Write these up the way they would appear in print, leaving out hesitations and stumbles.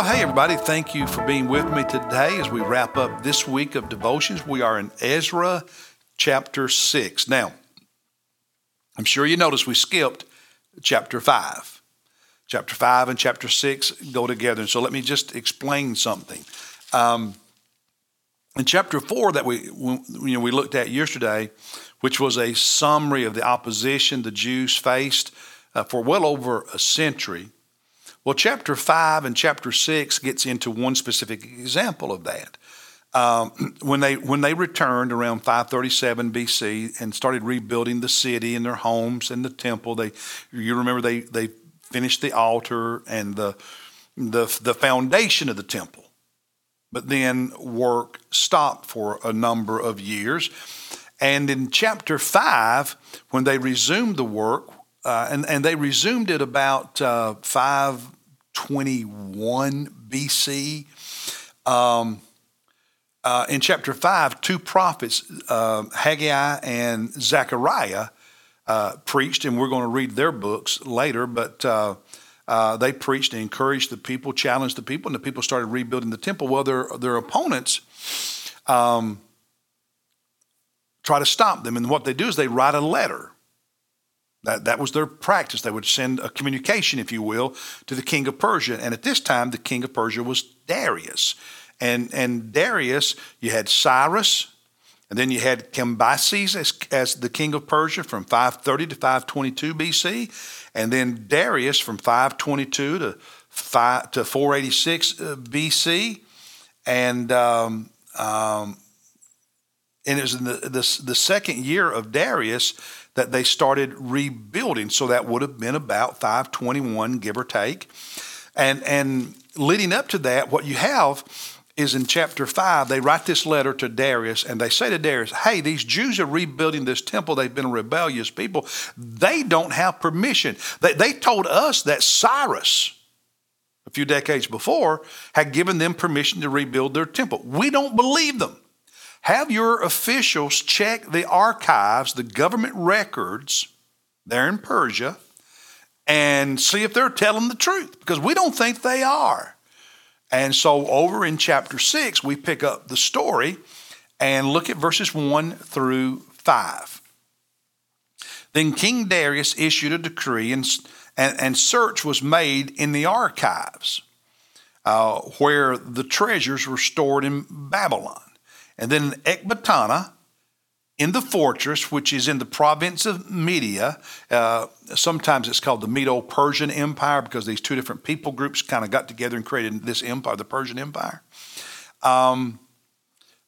Well, hey, everybody, thank you for being with me today as we wrap up this week of devotions. We are in Ezra chapter 6. Now, I'm sure you noticed we skipped chapter 5. Chapter 5 and chapter 6 go together. And so let me just explain something. In chapter 4 that we looked at yesterday, which was a summary of the opposition the Jews faced for well over a century. Well, chapter 5 and chapter 6 gets into one specific example of that. When they returned around 537 BC and started rebuilding the city and their homes and the temple, they finished the altar and the foundation of the temple. But then work stopped for a number of years. And in chapter 5, when they resumed the work, and they resumed it about 521 BC. In chapter 5, two prophets, Haggai and Zechariah, preached, and we're going to read their books later, but they preached and encouraged the people, challenged the people, and the people started rebuilding the temple. Well, their opponents try to stop them, and what they do is they write a letter. That was their practice. They would send a communication, if you will, to the king of Persia. And at this time, the king of Persia was Darius. And Darius, you had Cyrus, and then you had Cambyses as the king of Persia from 530 to 522 BC. And then Darius from 522 to 486 BC. And it was in the second year of Darius that they started rebuilding. So that would have been about 521, give or take. And leading up to that, what you have is in chapter 5, they write this letter to Darius, and they say to Darius, hey, these Jews are rebuilding this temple. They've been a rebellious people. They don't have permission. They told us that Cyrus, a few decades before, had given them permission to rebuild their temple. We don't believe them. Have your officials check the archives, the government records there in Persia, and see if they're telling the truth, because we don't think they are. And so over in chapter 6, we pick up the story and look at verses 1 through 5. Then King Darius issued a decree, and search was made in the archives where the treasures were stored in Babylon. And then Ekbatana, in the fortress, which is in the province of Media. Sometimes it's called the Medo-Persian Empire because these two different people groups kind of got together and created this empire, the Persian Empire.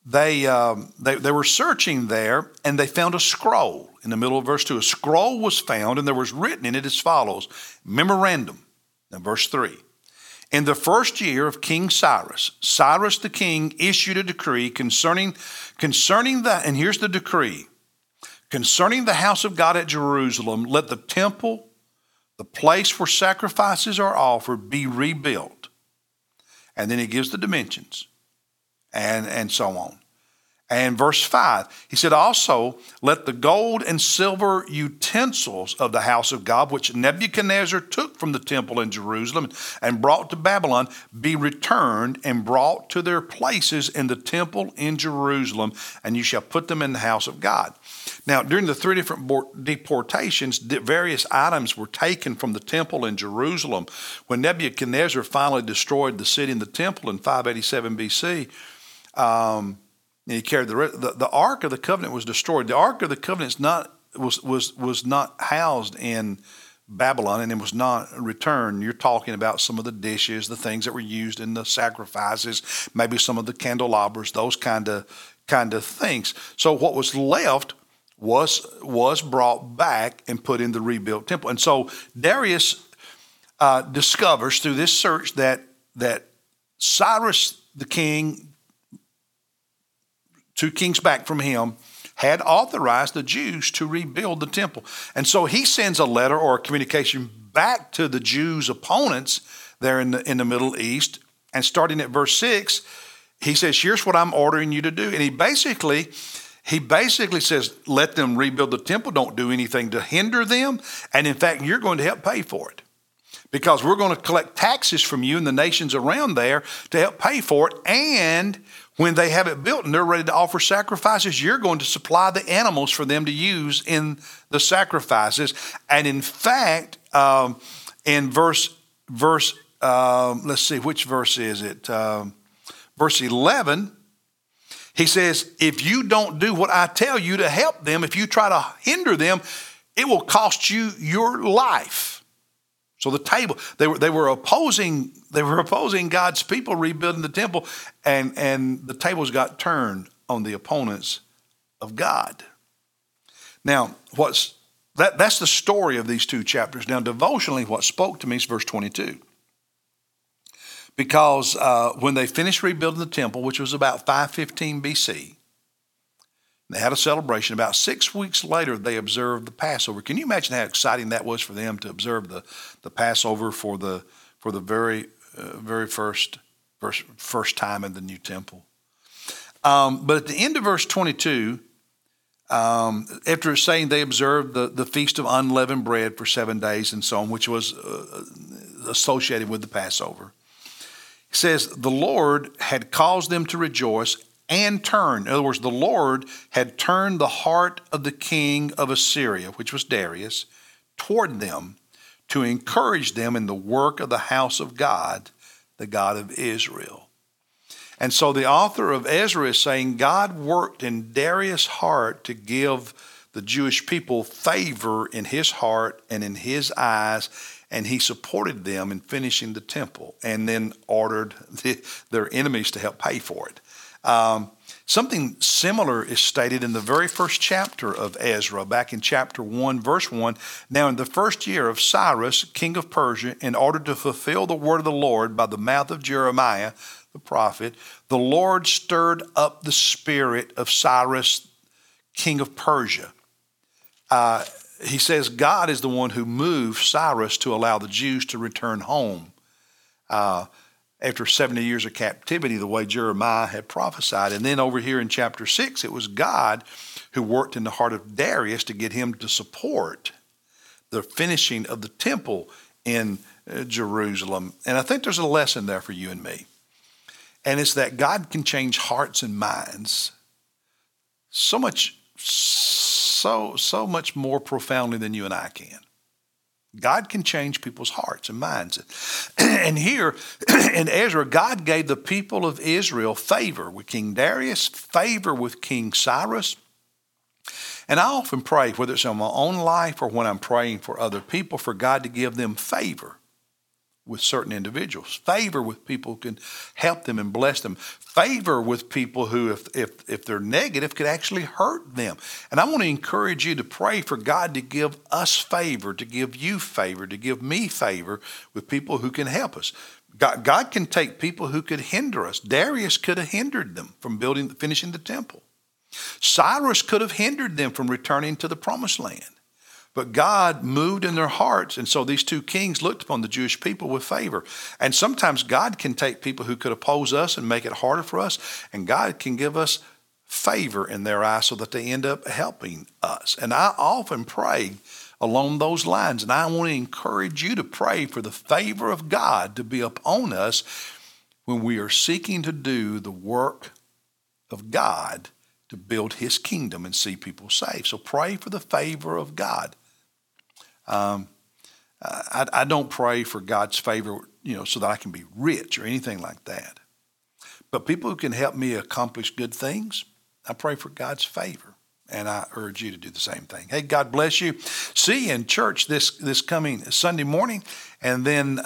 They were searching there, and they found a scroll in the middle of verse 2. A scroll was found, and there was written in it as follows, memorandum, in verse 3. In the first year of King Cyrus, Cyrus the king issued a decree concerning the, and here's the decree, concerning the house of God at Jerusalem, let the temple, the place where sacrifices are offered, be rebuilt. And then he gives the dimensions and so on. And verse 5, he said, also, let the gold and silver utensils of the house of God, which Nebuchadnezzar took from the temple in Jerusalem and brought to Babylon, be returned and brought to their places in the temple in Jerusalem, and you shall put them in the house of God. Now, during the three different deportations, various items were taken from the temple in Jerusalem. When Nebuchadnezzar finally destroyed the city and the temple in 587 BC, and he carried the Ark of the Covenant was destroyed. The Ark of the Covenant was not housed in Babylon, and it was not returned. You're talking about some of the dishes, the things that were used in the sacrifices, maybe some of the candelabras, those kind of things. So what was left was brought back and put in the rebuilt temple. And so Darius discovers through this search that Cyrus the king, two kings back from him, had authorized the Jews to rebuild the temple. And so he sends a letter or a communication back to the Jews' opponents there in the Middle East. And starting at verse 6, he says, here's what I'm ordering you to do. And he basically says, let them rebuild the temple. Don't do anything to hinder them. And in fact, you're going to help pay for it. because we're going to collect taxes from you and the nations around there to help pay for it. And when they have it built and they're ready to offer sacrifices, you're going to supply the animals for them to use in the sacrifices. And in fact, in verse, let's see, which verse is it? Verse 11, he says, if you don't do what I tell you to help them, if you try to hinder them, it will cost you your life. So the table, they were opposing God's people rebuilding the temple, and the tables got turned on the opponents of God. Now, that's the story of these two chapters. Now, devotionally, what spoke to me is verse 22. Because when they finished rebuilding the temple, which was about 515 BC, they had a celebration. About 6 weeks later, they observed the Passover. Can you imagine how exciting that was for them to observe the Passover for the very first time in the new temple? But at the end of verse 22, after saying they observed the Feast of Unleavened Bread for 7 days and so on, which was associated with the Passover, it says, the Lord had caused them to rejoice and turn. In other words, the Lord had turned the heart of the king of Assyria, which was Darius, toward them to encourage them in the work of the house of God, the God of Israel. And so the author of Ezra is saying God worked in Darius' heart to give the Jewish people favor in his heart and in his eyes, and he supported them in finishing the temple and then ordered their enemies to help pay for it. Something similar is stated in the very first chapter of Ezra, back in chapter 1, verse 1. Now, in the first year of Cyrus, king of Persia, in order to fulfill the word of the Lord by the mouth of Jeremiah, the prophet, the Lord stirred up the spirit of Cyrus, king of Persia. He says God is the one who moved Cyrus to allow the Jews to return home after 70 years of captivity, the way Jeremiah had prophesied. And then over here in chapter 6, it was God who worked in the heart of Darius to get him to support the finishing of the temple in Jerusalem. And I think there's a lesson there for you and me. And it's that God can change hearts and minds so much more profoundly than you and I can. God can change people's hearts and minds. And here in Ezra, God gave the people of Israel favor with King Darius, favor with King Cyrus. And I often pray, whether it's in my own life or when I'm praying for other people, for God to give them favor with certain individuals, favor with people who can help them and bless them, favor with people who, if they're negative, could actually hurt them. And I want to encourage you to pray for God to give us favor, to give you favor, to give me favor with people who can help us. God can take people who could hinder us. Darius could have hindered them from finishing the temple. Cyrus could have hindered them from returning to the promised land. But God moved in their hearts, and so these two kings looked upon the Jewish people with favor. And sometimes God can take people who could oppose us and make it harder for us, and God can give us favor in their eyes so that they end up helping us. And I often pray along those lines, and I want to encourage you to pray for the favor of God to be upon us when we are seeking to do the work of God to build his kingdom and see people saved. So pray for the favor of God. I don't pray for God's favor, so that I can be rich or anything like that. But people who can help me accomplish good things, I pray for God's favor. And I urge you to do the same thing. Hey, God bless you. See you in church this coming Sunday morning. And then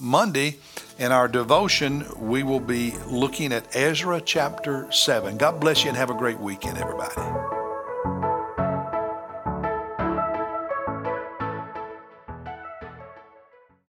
Monday in our devotion, we will be looking at Ezra chapter 7. God bless you and have a great weekend, everybody.